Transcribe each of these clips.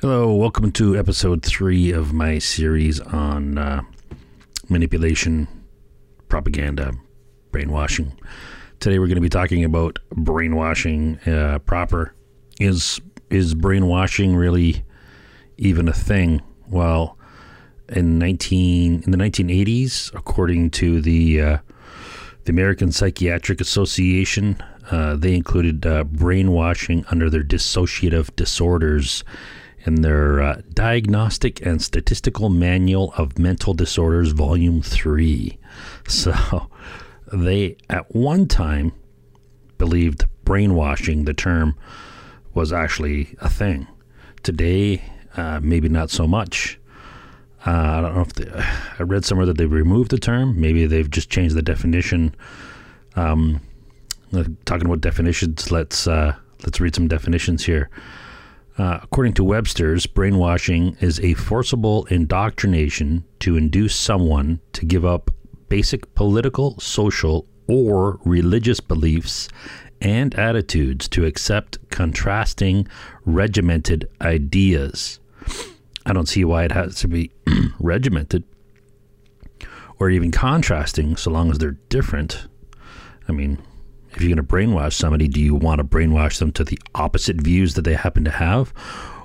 Hello, welcome to episode 3 of my series on manipulation, propaganda, brainwashing. Today we're going to be talking about brainwashing proper. Is brainwashing really even a thing? Well, in the 1980s, according to the American Psychiatric Association, they included brainwashing under their dissociative disorders in their Diagnostic and Statistical Manual of Mental Disorders, Volume 3. So they, at one time, believed brainwashing, the term, was actually a thing. Today, maybe not so much. I don't know if I read somewhere that they've removed the term. Maybe they've just changed the definition. Talking about definitions, let's read some definitions here. According to Webster's, brainwashing is a forcible indoctrination to induce someone to give up basic political, social, or religious beliefs and attitudes to accept contrasting, regimented ideas. I don't see why it has to be regimented or even contrasting, so long as they're different. I mean, if you're going to brainwash somebody, do you want to brainwash them to the opposite views that they happen to have?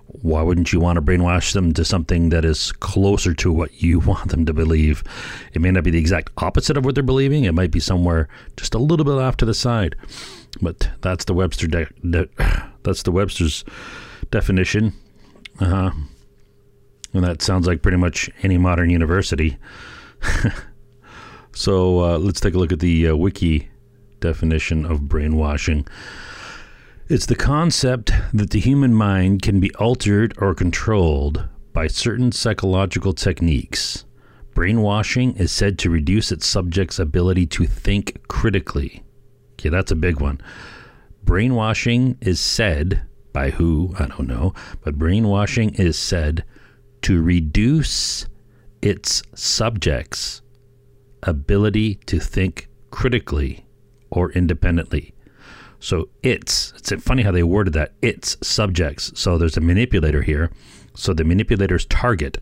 Why wouldn't you want to brainwash them to something that is closer to what you want them to believe? It may not be the exact opposite of what they're believing. It might be somewhere just a little bit off to the side. But that's the Webster's definition. And that sounds like pretty much any modern university. So let's take a look at the wiki definition of brainwashing. It's the concept that the human mind can be altered or controlled by certain psychological techniques. Brainwashing is said to reduce its subject's ability to think critically. Okay, that's a big one. Brainwashing is said, by who, I don't know, but brainwashing is said to reduce its subject's ability to think critically or independently. So it's funny how they worded that, its subjects. So there's a manipulator here. So the manipulator's target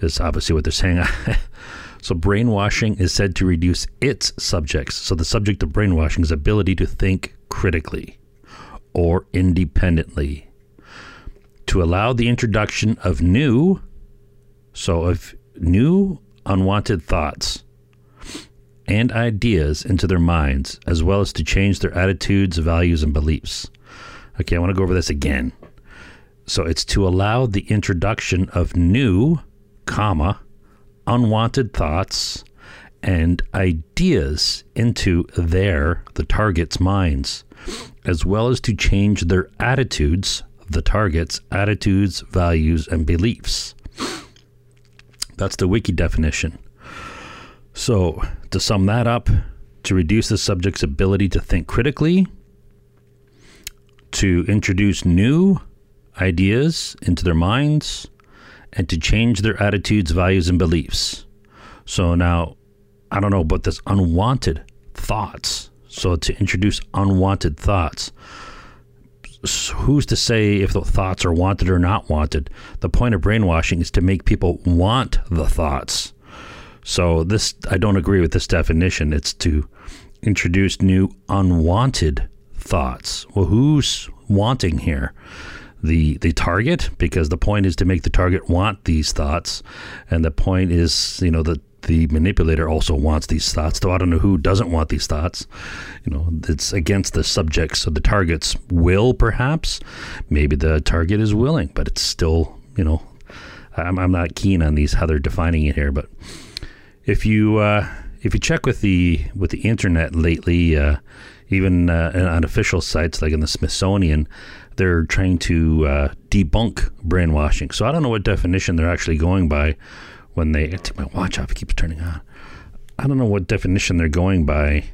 is obviously what they're saying. So brainwashing is said to reduce its subjects. So the subject of brainwashing is ability to think critically or independently. To allow the introduction of new, unwanted thoughts and ideas into their minds, as well as to change their attitudes, values, and beliefs. Okay, I want to go over this again. So it's to allow the introduction of new, unwanted thoughts and ideas into the target's minds, as well as to change their attitudes, the target's attitudes, values, and beliefs. That's the wiki definition. So, to sum that up, to reduce the subject's ability to think critically, to introduce new ideas into their minds, and to change their attitudes, values, and beliefs. So now, I don't know about this unwanted thoughts. So to introduce unwanted thoughts. So who's to say if the thoughts are wanted or not wanted? The point of brainwashing is to make people want the thoughts. So this, I don't agree with this definition. It's to introduce new unwanted thoughts. Well, who's wanting here? The target? Because the point is to make the target want these thoughts. And the point is, you know, that the manipulator also wants these thoughts. Though I don't know who doesn't want these thoughts. You know, it's against the subjects of the target's will, perhaps. Maybe the target is willing, but it's still, you know, I'm not keen on these, how they're defining it here, but... If you check with the internet lately, even on official sites like in the Smithsonian, they're trying to debunk brainwashing. So I don't know what definition they're actually going by when they... I take my watch off; it keeps turning on. I don't know what definition they're going by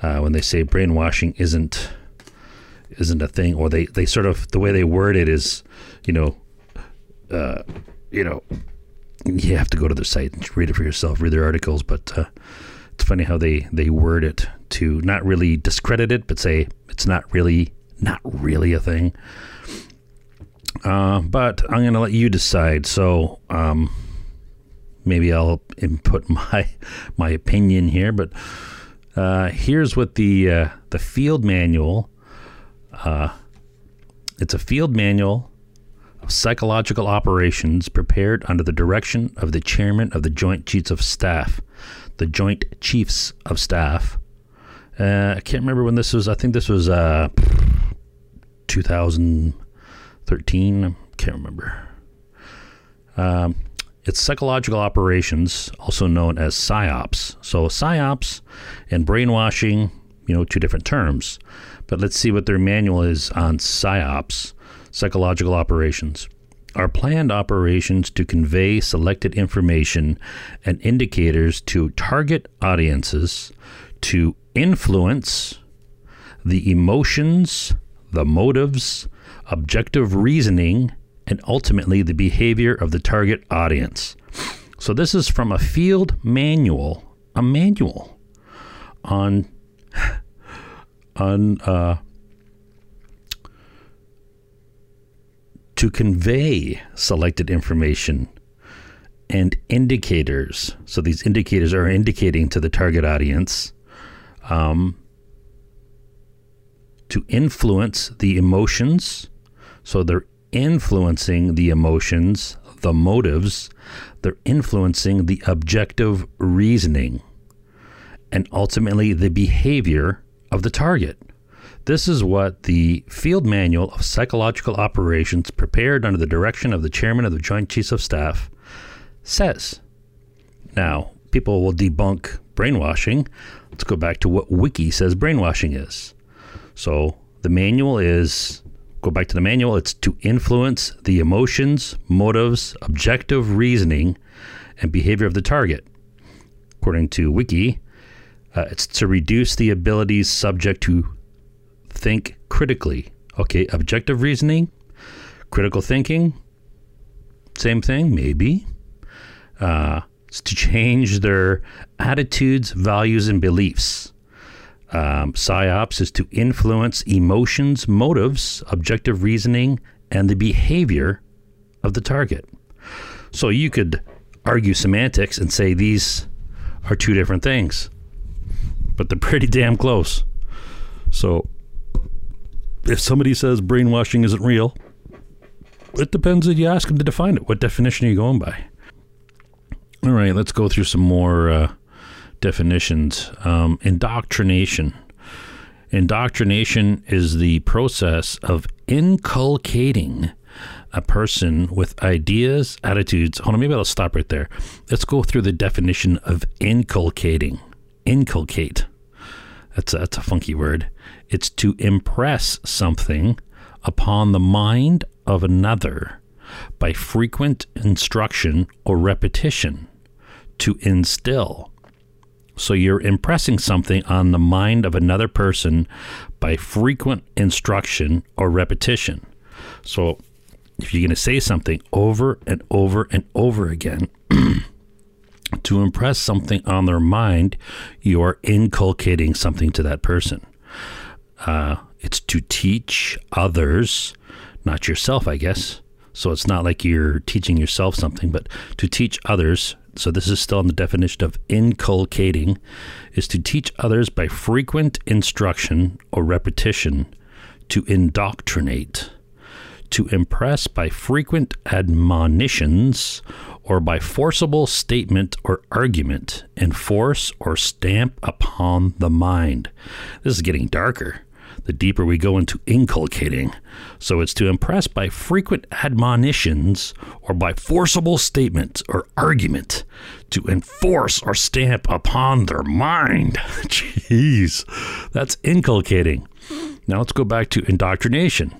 when they say brainwashing isn't a thing, or they sort of, the way they word it is, you know. you have to go to their site and read it for yourself, read their articles, but it's funny how they word it to not really discredit it, but say it's not really a thing. But I'm going to let you decide. So maybe I'll input my opinion here, but here's what the field manual. It's a field manual of psychological operations prepared under the direction of the chairman of the Joint Chiefs of Staff. The Joint Chiefs of Staff. I can't remember when this was. I think this was 2013. I can't remember. It's psychological operations, also known as psyops. So psyops and brainwashing, two different terms. But let's see what their manual is on psyops, psychological operations. Are planned operations to convey selected information and indicators to target audiences to influence the emotions, the motives, objective reasoning, and ultimately the behavior of the target audience. So this is from a field manual, a manual on to convey selected information and indicators. So these indicators are indicating to the target audience to influence the emotions. So they're influencing the emotions, the motives, they're influencing the objective reasoning, and ultimately the behavior of the target. This is what the Field Manual of Psychological Operations prepared under the direction of the Chairman of the Joint Chiefs of Staff says. Now, people will debunk brainwashing. Let's go back to what Wiki says brainwashing is. So the manual is, go back to the manual, it's to influence the emotions, motives, objective reasoning, and behavior of the target. According to Wiki, it's to reduce the abilities subject to think critically. Okay, objective reasoning, critical thinking, same thing, maybe. It's to change their attitudes, values, and beliefs. PSYOPs is to influence emotions, motives, objective reasoning, and the behavior of the target. So you could argue semantics and say these are two different things, but they're pretty damn close. So if somebody says brainwashing isn't real, it depends if you ask them to define it. What definition are you going by? All right, let's go through some more definitions. Indoctrination. Indoctrination is the process of inculcating a person with ideas, attitudes. Hold on, maybe I'll stop right there. Let's go through the definition of inculcating. Inculcate. That's a funky word. It's to impress something upon the mind of another by frequent instruction or repetition. To instill. So you're impressing something on the mind of another person by frequent instruction or repetition. So if you're going to say something over and over and over again, to impress something on their mind, you are inculcating something to that person. It's to teach others, not yourself, I guess. So it's not like you're teaching yourself something, but to teach others. So this is still in the definition of inculcating, is to teach others by frequent instruction or repetition, to indoctrinate, to impress by frequent admonitions or by forcible statement or argument, enforce or stamp upon the mind. This is getting darker the deeper we go into inculcating. So it's to impress by frequent admonitions or by forcible statement or argument, to enforce or stamp upon their mind. Jeez, that's inculcating. Now let's go back to indoctrination.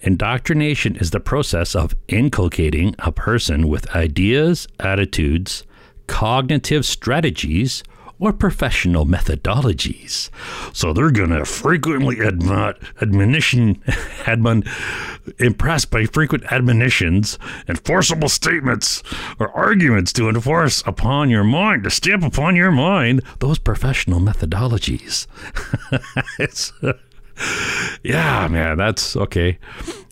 Indoctrination is the process of inculcating a person with ideas, attitudes, cognitive strategies, or professional methodologies. So they're going to frequently impressed by frequent admonitions and forcible statements or arguments to enforce upon your mind, to stamp upon your mind those professional methodologies. Yeah, man, that's okay.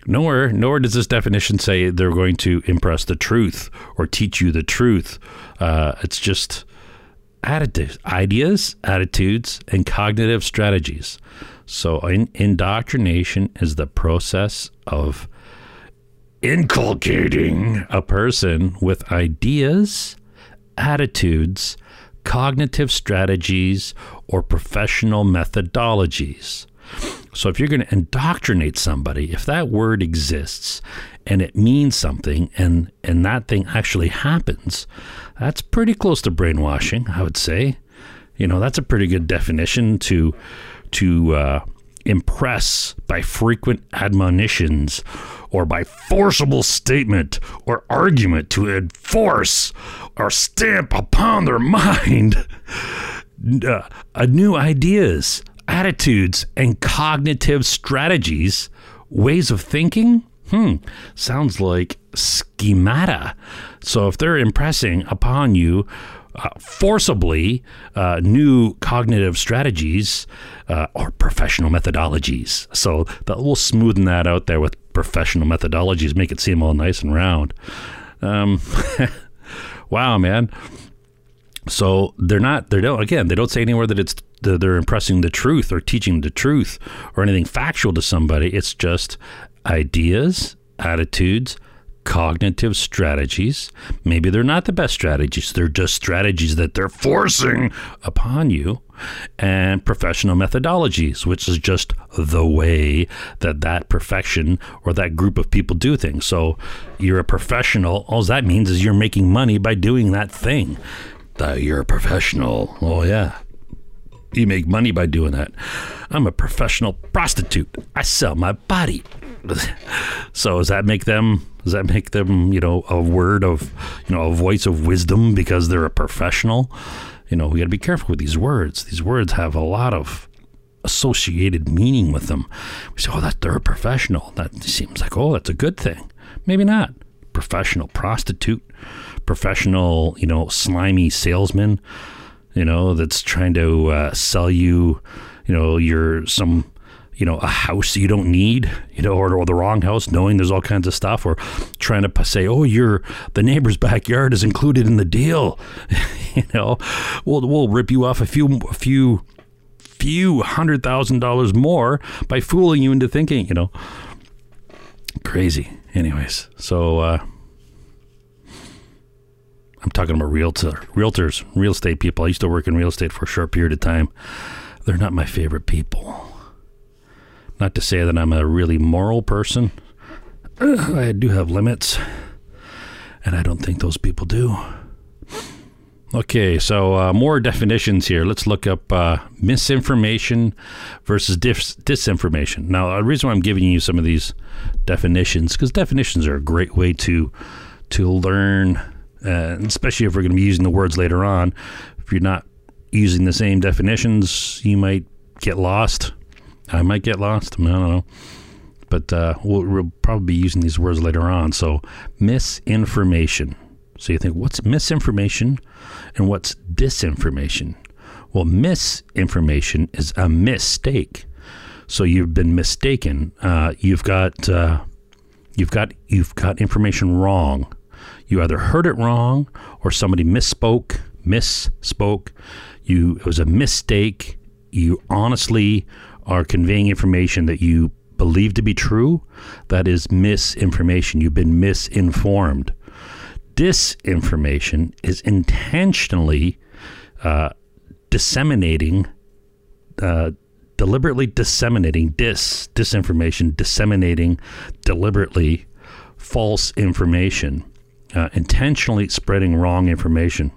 Nowhere does this definition say they're going to impress the truth or teach you the truth. It's just ideas, attitudes, and cognitive strategies. So indoctrination is the process of inculcating a person with ideas, attitudes, cognitive strategies, or professional methodologies. So if you're going to indoctrinate somebody, if that word exists and it means something and that thing actually happens, that's pretty close to brainwashing, I would say. You know, that's a pretty good definition to impress by frequent admonitions or by forcible statement or argument to enforce or stamp upon their mind new ideas, attitudes, and cognitive strategies, ways of thinking. Sounds like schemata. So if they're impressing upon you forcibly new cognitive strategies or professional methodologies. So that we'll smoothen that out there with professional methodologies, make it seem all nice and round. Wow, man. So they don't say anywhere that they're impressing the truth or teaching the truth or anything factual to somebody. It's just ideas, attitudes, cognitive strategies. Maybe they're not the best strategies. They're just strategies that they're forcing upon you, and professional methodologies, which is just the way that profession or that group of people do things. So you're a professional. All that means is you're making money by doing that thing. You're a professional. Oh, yeah. You make money by doing that. I'm a professional prostitute. I sell my body. So does that make them, a voice of wisdom because they're a professional? We got to be careful with these words. These words have a lot of associated meaning with them. We say, they're a professional. That seems like, that's a good thing. Maybe not. Professional prostitute, professional, slimy salesman, that's trying to sell you, a house you don't need, or the wrong house, knowing there's all kinds of stuff, or trying to say, the neighbor's backyard is included in the deal. We'll rip you off a few $100,000 more by fooling you into thinking, crazy. Anyways, so I'm talking about realtors, real estate people. I used to work in real estate for a short period of time. They're not my favorite people. Not to say that I'm a really moral person. I do have limits, and I don't think those people do. Okay, so more definitions here. Let's look up misinformation versus disinformation. Now, the reason why I'm giving you some of these definitions, because definitions are a great way to learn, especially if we're going to be using the words later on. If you're not using the same definitions, you might get lost. I might get lost. I don't know. But we'll probably be using these words later on. So misinformation. So you think, what's misinformation and what's disinformation? Well, misinformation is a mistake. So you've been mistaken. You've got information wrong. You either heard it wrong or somebody misspoke. It was a mistake. You honestly are conveying information that you believe to be true. That is misinformation. You've been misinformed. Disinformation is intentionally disseminating deliberately false information, intentionally spreading wrong information.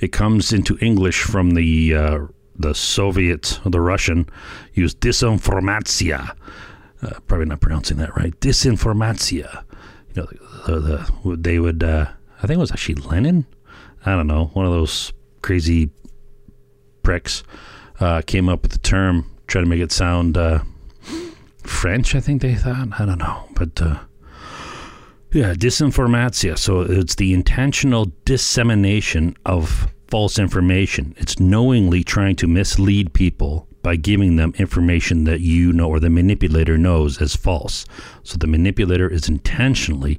It comes into English from the Soviet, the Russian, used disinformatia. Probably not pronouncing that right. Disinformatia. They would I think it was actually Lenin. I don't know. One of those crazy pricks came up with the term, try to make it sound French, I think they thought. I don't know. But yeah, disinformatia. So it's the intentional dissemination of false information. It's knowingly trying to mislead people by giving them information that you know or the manipulator knows as false. So the manipulator is intentionally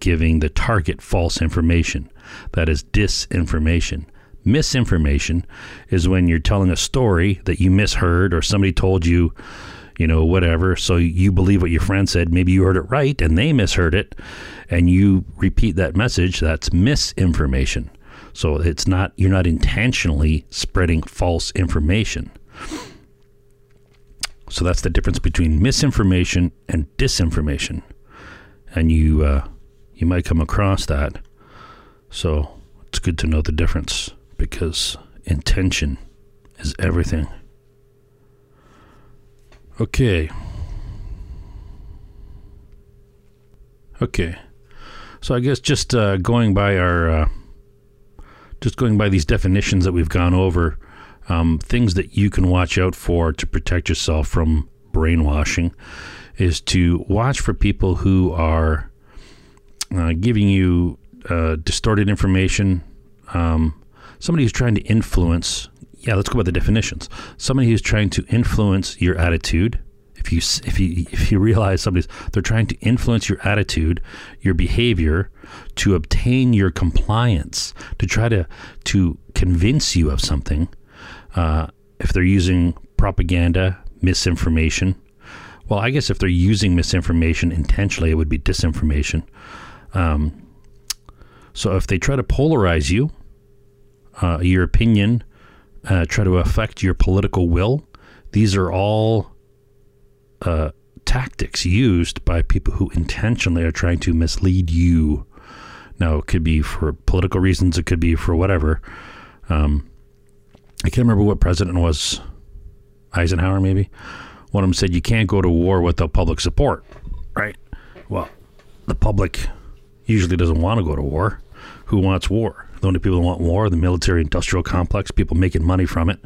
giving the target false information. That is disinformation. Misinformation is when you're telling a story that you misheard or somebody told you, you know, whatever. So you believe what your friend said. Maybe you heard it right and they misheard it and you repeat that message. That's misinformation. So it's not, you're not intentionally spreading false information. So that's the difference between misinformation and disinformation. And you might come across that. So it's good to know the difference, because intention is everything. Okay. So I guess just going by our, just going by these definitions that we've gone over, things that you can watch out for to protect yourself from brainwashing is to watch for people who are giving you distorted information. Somebody who's trying to influence. Yeah, let's go by the definitions. Somebody who's trying to influence your attitude. If you realize they're trying to influence your attitude, your behavior, to obtain your compliance, to try to convince you of something. If they're using propaganda, misinformation. Well, I guess if they're using misinformation intentionally, it would be disinformation. So if they try to polarize you, your opinion, try to affect your political will, these are all tactics used by people who intentionally are trying to mislead you. Now, it could be for political reasons. It could be for whatever. I can't remember what president it was. Eisenhower, maybe? One of them said, you can't go to war without public support, right? Well, the public usually doesn't want to go to war. Who wants war? The only people who want war are the military-industrial complex, people making money from it.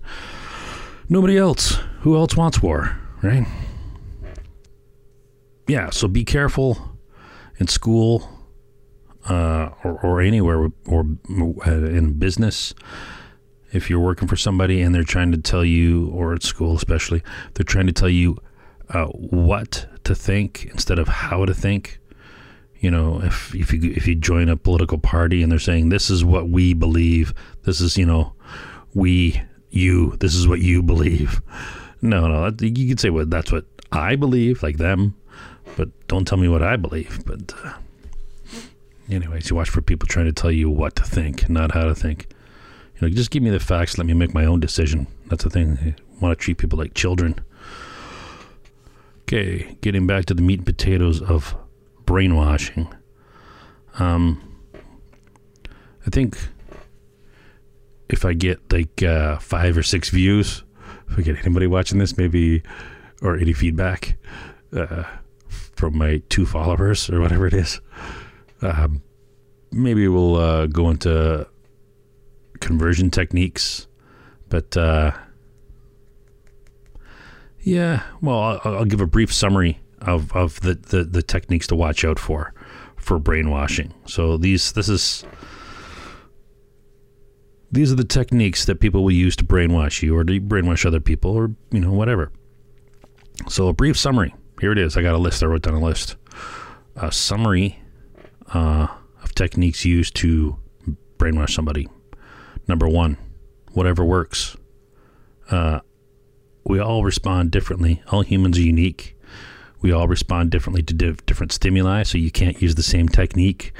Nobody else. Who else wants war, right? Yeah, so be careful in school or anywhere, or in business. If you're working for somebody and they're trying to tell you, or at school especially, they're trying to tell you what to think instead of how to think. You know, if you join a political party and they're saying, this is what we believe, this is, you know, this is what you believe. No, you could say, well, that's what I believe, like them, but don't tell me what I believe. But anyways, you watch for people trying to tell you what to think, not how to think. Like, just give me the facts. Let me make my own decision. That's the thing. I want to treat people like children. Okay, getting back to the meat and potatoes of brainwashing. I think if I get like 5 or 6 views, if I get anybody watching this, maybe, or any feedback from my 2 followers or whatever it is, maybe we'll go into conversion techniques, but yeah, well, I'll give a brief summary of the techniques to watch out for brainwashing. So these are the techniques that people will use to brainwash you, or to brainwash other people, or, you know, whatever. So a brief summary. Here it is. I got a list. I wrote down a list. A summary of techniques used to brainwash somebody. Number 1, whatever works. We all respond differently. All humans are unique. We all respond differently to different stimuli, so you can't use the same technique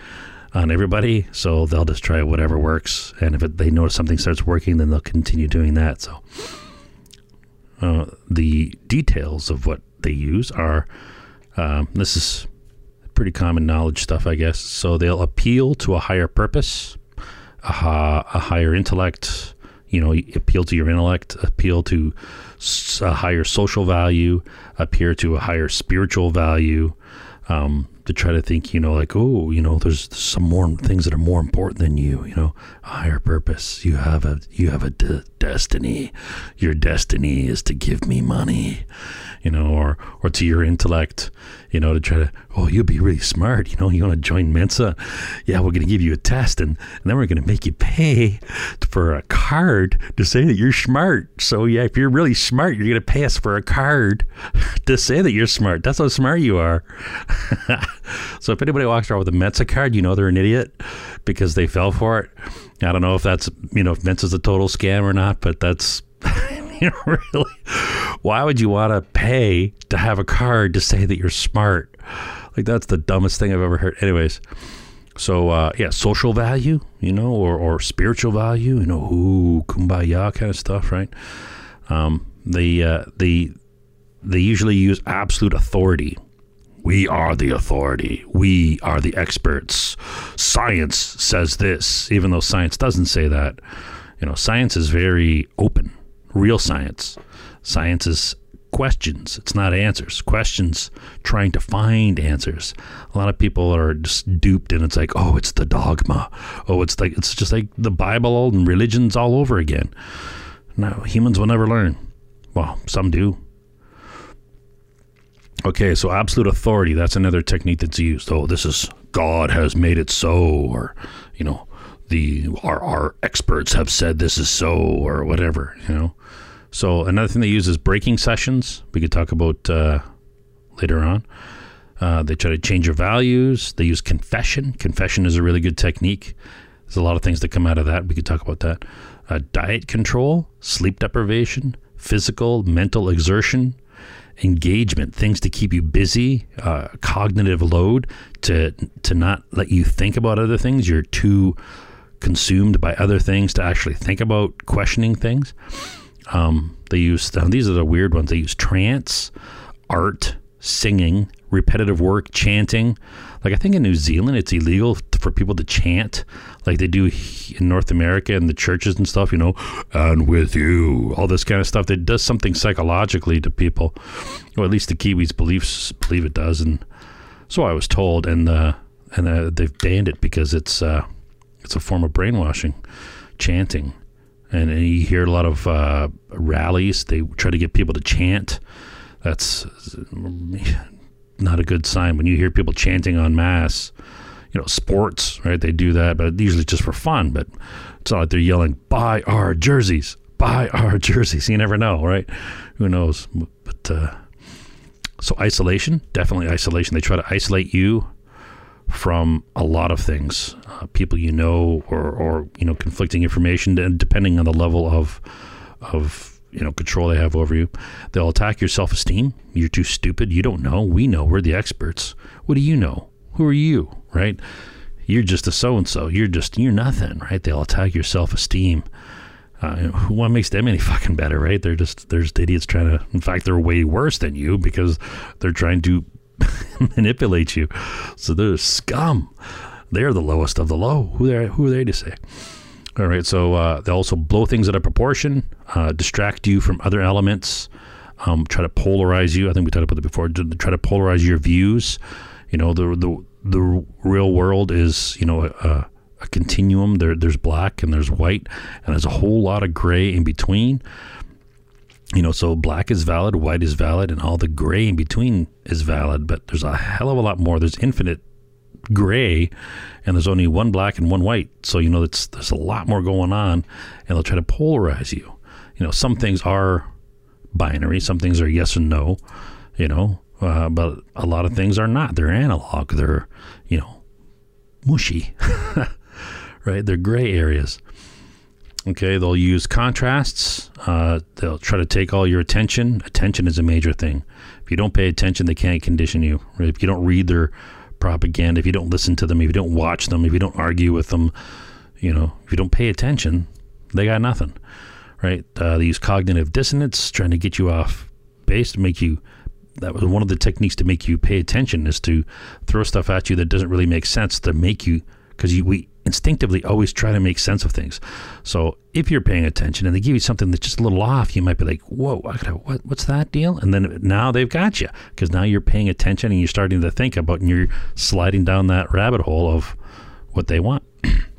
on everybody. So they'll just try whatever works, and if they notice something starts working, then they'll continue doing that. So the details of what they use are, this is pretty common knowledge stuff, I guess. So they'll appeal to a higher purpose. A higher intellect, you know, appeal to your intellect, appeal to a higher social value, appeal to a higher spiritual value, to try to think, you know, like, oh, you know, there's some more things that are more important than you, you know, a higher purpose. You have a destiny. Your destiny is to give me money, you know, or to your intellect, you know, to try to, oh, you'll be really smart, you know, you want to join Mensa? Yeah, we're going to give you a test, and then we're going to make you pay for a card to say that you're smart. So yeah, if you're really smart, you're going to pay us for a card to say that you're smart. That's how smart you are. So if anybody walks around with a Mensa card, you know they're an idiot because they fell for it. I don't know if that's, you know, if Mensa's a total scam or not, but that's, you know, really, why would you want to pay to have a card to say that you're smart? Like, that's the dumbest thing I've ever heard. Anyways, so yeah, social value, you know, or spiritual value, you know, ooh, kumbaya kind of stuff, right? They usually use absolute authority. We are the authority. We are the experts. Science says this, even though science doesn't say that. You know, science is very open. Real science. Science is questions. It's not answers. Questions trying to find answers. A lot of people are just duped, and it's like, oh, it's the dogma. Oh, it's like, it's just like the Bible and religions all over again. No, humans will never learn. Well, some do. Okay, so absolute authority, that's another technique that's used. Oh, this is, God has made it so, or, you know, our experts have said this is so, or whatever, you know. So another thing they use is breaking sessions. We could talk about later on. They try to change your values. They use confession. Confession is a really good technique. There's a lot of things that come out of that. We could talk about that. Diet control, sleep deprivation, physical, mental exertion, engagement, things to keep you busy, cognitive load to not let you think about other things. You're too consumed by other things to actually think about questioning things. They use, these are the weird ones. They use trance, art, singing, repetitive work, chanting. Like, I think in New Zealand, it's illegal for people to chant like they do in North America and the churches and stuff, you know, and with you, all this kind of stuff that does something psychologically to people, or at least the Kiwis believe it does. And so I was told, and they've banned it because it's a form of brainwashing, chanting. And you hear a lot of rallies. They try to get people to chant. That's not a good sign when you hear people chanting en masse. You know, sports, right? They do that, but usually just for fun. But it's not like they're yelling, buy our jerseys, buy our jerseys. You never know, right? Who knows? But so isolation, definitely isolation. They try to isolate you from a lot of things, people you know, or you know, conflicting information, and depending on the level of you know, control they have over you. They'll attack your self-esteem. You're too stupid. You don't know. We know. We're the experts. What do you know? Who are you, right? You're just a so-and-so. You're nothing, right? They'll attack your self-esteem. You know, what makes them any fucking better, right? They're just idiots trying to, in fact, they're way worse than you because they're trying to manipulate you. So they're scum. They're the lowest of the low. Who are they to say? All right, so they'll also blow things out of proportion, distract you from other elements, try to polarize you. I think we talked about that before. Try to polarize your views. You know, the real world is, you know, a continuum. There's black and there's white, and there's a whole lot of gray in between. You know, so black is valid, white is valid, and all the gray in between is valid. But there's a hell of a lot more. There's infinite gray, and there's only one black and one white. So, you know, there's a lot more going on, and they'll try to polarize you. You know, some things are binary, some things are yes and no, you know, but a lot of things are not. They're analog. They're, you know, mushy, right? They're gray areas. Okay, they'll use contrasts. They'll try to take all your attention. Attention is a major thing. If you don't pay attention, they can't condition you. Right? If you don't read their propaganda, if you don't listen to them, if you don't watch them, if you don't argue with them, you know, if you don't pay attention, they got nothing, right? They use cognitive dissonance, trying to get you off base to make you, that was one of the techniques to make you pay attention, is to throw stuff at you that doesn't really make sense to make you because we instinctively always try to make sense of things. So if you're paying attention and they give you something that's just a little off, you might be like, whoa, what's that deal? And then now they've got you, because now you're paying attention and you're starting to think about, and you're sliding down that rabbit hole of what they want.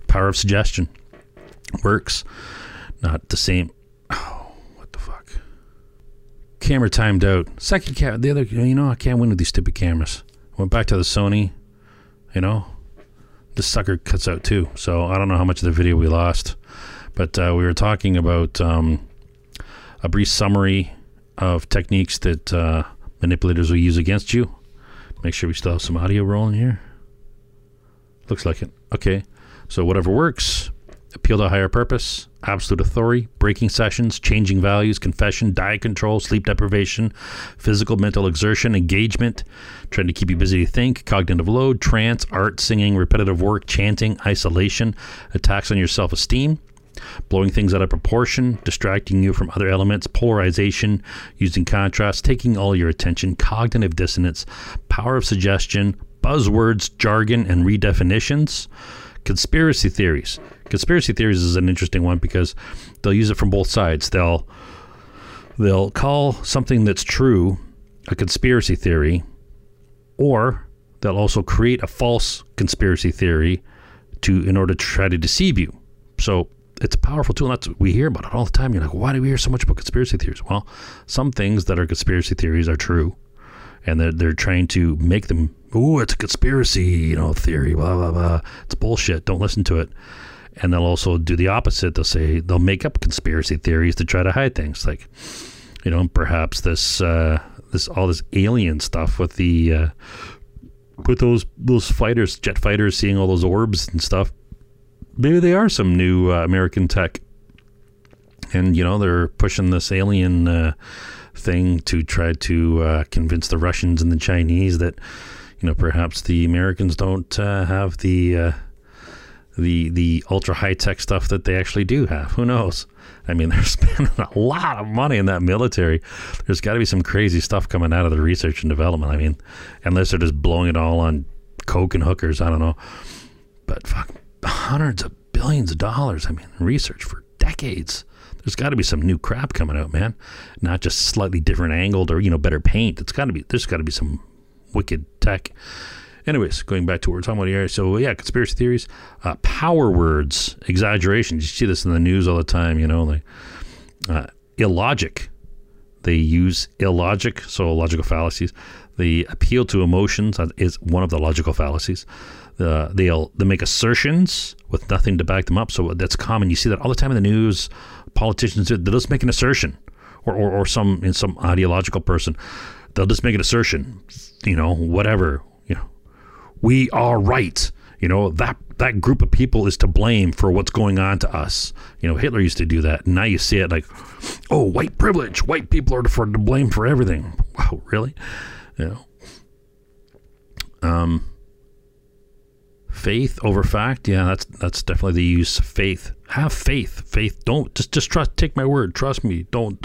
Power of suggestion works. Not the same. Oh, what the fuck? Camera timed out. Second camera. The other, I can't win with these stupid cameras. Went back to the Sony, This sucker cuts out too, so I don't know how much of the video we lost. But we were talking about a brief summary of techniques that manipulators will use against you. Make sure we still have some audio rolling here. Looks like it. Okay. So whatever works, appeal to a higher purpose, absolute authority, breaking sessions, changing values, confession, diet control, sleep deprivation, physical, mental exertion, engagement, trying to keep you busy to think, cognitive load, trance, art, singing, repetitive work, chanting, isolation, attacks on your self-esteem, blowing things out of proportion, distracting you from other elements, polarization, using contrast, taking all your attention, cognitive dissonance, power of suggestion, buzzwords, jargon, and redefinitions. Conspiracy theories. Conspiracy theories is an interesting one because they'll use it from both sides. They'll call something that's true a conspiracy theory, or they'll also create a false conspiracy theory in order to try to deceive you. So it's a powerful tool. That's, we hear about it all the time. You're like, why do we hear so much about conspiracy theories? Well, some things that are conspiracy theories are true, and they're trying to make them, ooh, it's a conspiracy, theory, blah, blah, blah. It's bullshit. Don't listen to it. And they'll also do the opposite. They'll say, they'll make up conspiracy theories to try to hide things. Like, perhaps all this alien stuff with those fighters, jet fighters, seeing all those orbs and stuff. Maybe they are some new American tech. And, they're pushing this alien thing to try to convince the Russians and the Chinese that, perhaps the Americans don't have the ultra high tech stuff that they actually do have. Who knows? I mean, they're spending a lot of money in that military. There's got to be some crazy stuff coming out of the research and development. I mean, unless they're just blowing it all on coke and hookers, I don't know. But fuck, hundreds of billions of dollars. I mean, research for decades. There's got to be some new crap coming out, man. Not just slightly different angled or, better paint. There's got to be some wicked tech. Anyways, going back to what we're talking about here. So, yeah, conspiracy theories, power words, exaggerations. You see this in the news all the time, illogic. They use illogic, so logical fallacies. The appeal to emotions is one of the logical fallacies. They make assertions with nothing to back them up. So that's common. You see that all the time in the news. Politicians, they'll just make an assertion, or some ideological person, they'll just make an assertion. We are right. That group of people is to blame for what's going on to us. Hitler used to do that. And now you see it like, oh, white privilege. White people are to blame for everything. Wow, really? Faith over fact. Yeah, that's definitely the use of faith. Have faith. Faith. Don't just trust. Take my word. Trust me. Don't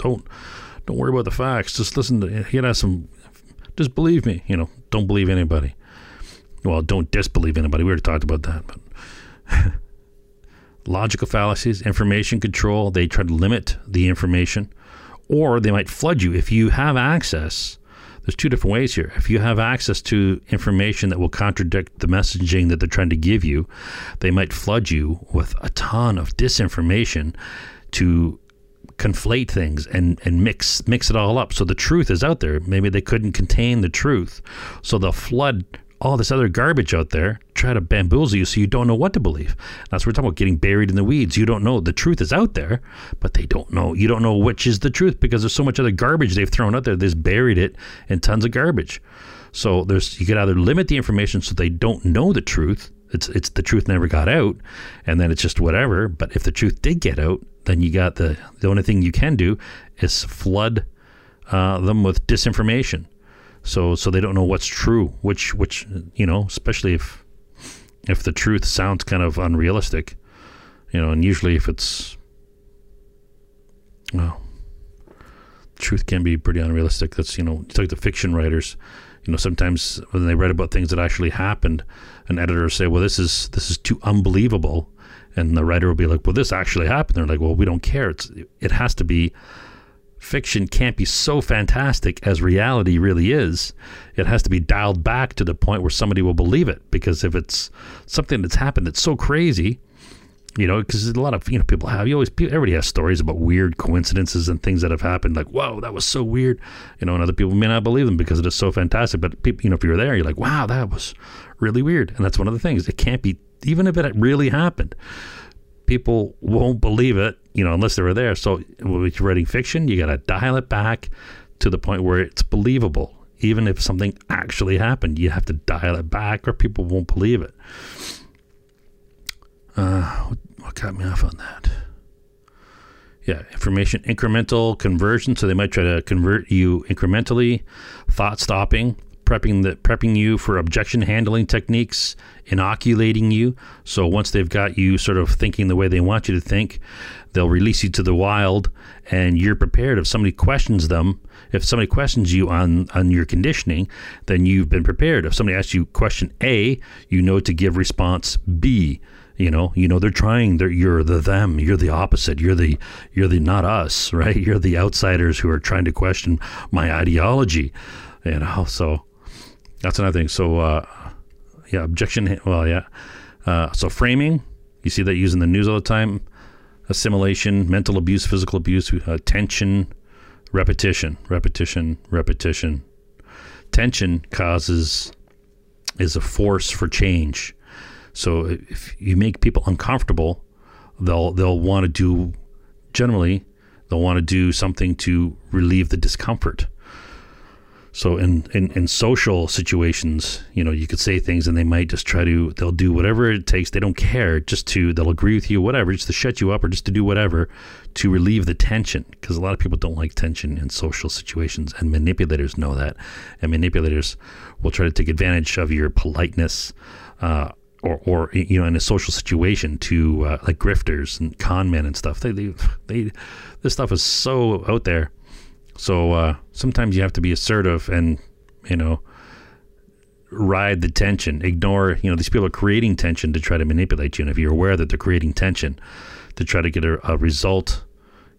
worry about the facts. Just listen to. Just believe me. Don't believe anybody. Well, don't disbelieve anybody. We already talked about that. But logical fallacies, information control. They try to limit the information, or they might flood you if you have access. There's two different ways here. If you have access to information that will contradict the messaging that they're trying to give you, they might flood you with a ton of disinformation to conflate things and mix it all up. So the truth is out there. Maybe they couldn't contain the truth. So they'll flood all this other garbage out there, try to bamboozle you so you don't know what to believe. That's what we're talking about, getting buried in the weeds. You don't know. The truth is out there, but they don't know. You don't know which is the truth because there's so much other garbage they've thrown out there. They've buried it in tons of garbage. So you could either limit the information so they don't know the truth. It's the truth never got out, and then it's just whatever. But if the truth did get out, then you got the only thing you can do is flood them with disinformation. So they don't know what's true, which especially if the truth sounds kind of unrealistic, and usually if it's, truth can be pretty unrealistic. That's, it's like the fiction writers, you know, sometimes when they read about things that actually happened, an editor will say, well, this is too unbelievable. And the writer will be like, well, this actually happened. They're like, well, we don't care. It has to be, fiction can't be so fantastic as reality really is. It has to be dialed back to the point where somebody will believe it. Because if it's something that's happened that's so crazy, you know, because a lot of, you know, everybody has stories about weird coincidences and things that have happened. Like, whoa, that was so weird. You know, and other people may not believe them because it is so fantastic. But, people, you know, if you're there, you're like, wow, that was really weird. And that's one of the things. It can't be, even if it really happened, people won't believe it, you know, unless they were there. So when you're writing fiction, you got to dial it back to the point where it's believable. Even if something actually happened, you have to dial it back or people won't believe it. What got me off on that? Yeah, information, incremental conversion. So they might try to convert you incrementally, thought stopping, prepping you for objection handling techniques, inoculating you. So once they've got you sort of thinking the way they want you to think, they'll release you to the wild, and you're prepared. If somebody questions them, if somebody questions you on your conditioning, then you've been prepared. If somebody asks you question A, you know to give response B. You know they're trying. You're the them. You're the opposite. You're the not us, right? You're the outsiders who are trying to question my ideology, you know. So. That's another thing. So, yeah, objection. Well, yeah. So framing, you see that used in the news all the time. Assimilation, mental abuse, physical abuse, tension, repetition. Tension is a force for change. So if you make people uncomfortable, they'll want to do, generally, they'll want to do something to relieve the discomfort. So in social situations, you know, you could say things and they might just they'll do whatever it takes. They don't care, they'll agree with you, whatever, just to shut you up or just to do whatever to relieve the tension. Because a lot of people don't like tension in social situations, and manipulators know that. And manipulators will try to take advantage of your politeness or you know, in a social situation to like grifters and con men and stuff. This stuff is so out there. So sometimes you have to be assertive and, you know, ride the tension. Ignore, you know, these people are creating tension to try to manipulate you. And if you're aware that they're creating tension to try to get a result,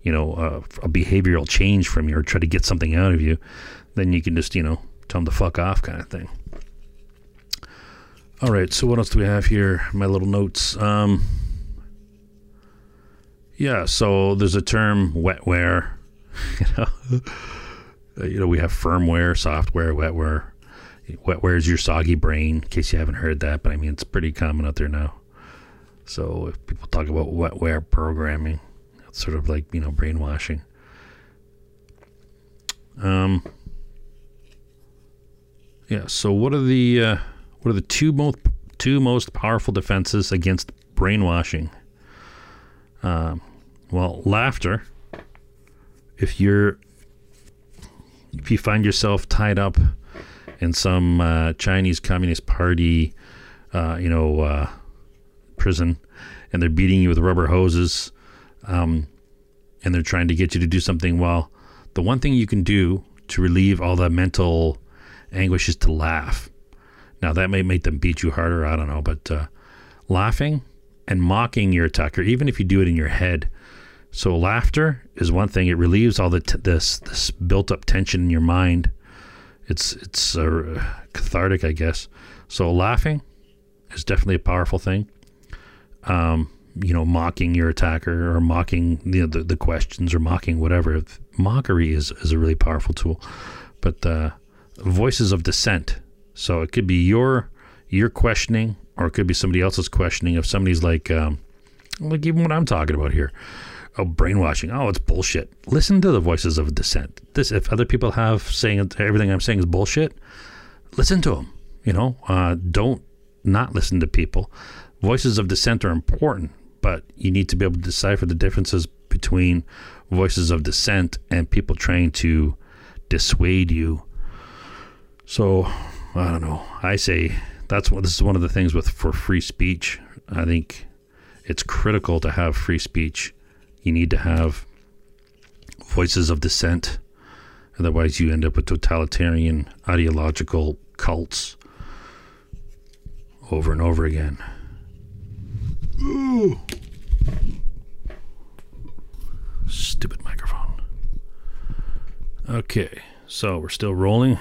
you know, a behavioral change from you or try to get something out of you, then you can just, you know, tell them to fuck off kind of thing. All right. So what else do we have here? My little notes. Yeah. So there's a term, wetware. You know, we have firmware, software, wetware. Wetware is your soggy brain, in case you haven't heard that, but I mean, it's pretty common out there now. So if people talk about wetware programming, it's sort of like, you know, brainwashing. Yeah, so what are the two most powerful defenses against brainwashing? Well, laughter. If you find yourself tied up in some Chinese Communist Party, prison, and they're beating you with rubber hoses, and they're trying to get you to do something, well, the one thing you can do to relieve all the mental anguish is to laugh. Now, that may make them beat you harder, I don't know, but laughing and mocking your attacker, even if you do it in your head. So laughter is one thing. It relieves all the this built-up tension in your mind. It's cathartic, I guess. So laughing is definitely a powerful thing. You know, mocking your attacker or mocking the questions or mocking whatever. Mockery is a really powerful tool. But voices of dissent. So it could be your questioning, or it could be somebody else's questioning. If somebody's like even what I'm talking about here. Oh, brainwashing. Oh, it's bullshit. Listen to the voices of dissent. If other people have saying everything I'm saying is bullshit, listen to them. You know, don't not listen to people. Voices of dissent are important, but you need to be able to decipher the differences between voices of dissent and people trying to dissuade you. So, I don't know. I say this is one of the things for free speech. I think it's critical to have free speech. You need to have voices of dissent. Otherwise, you end up with totalitarian ideological cults over and over again. Ooh. Stupid microphone. Okay, so we're still rolling.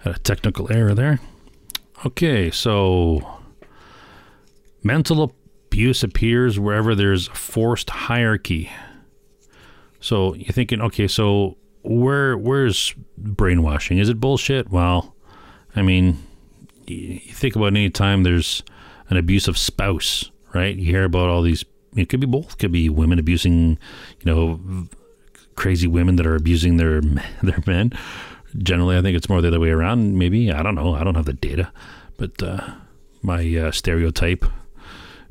Had a technical error there. Okay, so mental abuse appears wherever there's forced hierarchy. So you're thinking, okay, so where's brainwashing? Is it bullshit? Well, I mean, you think about any time there's an abusive spouse, right? You hear about all these, it could be both, it could be women abusing, you know, crazy women that are abusing their men. Generally, I think it's more the other way around, maybe. I don't know. I don't have the data. But my stereotype,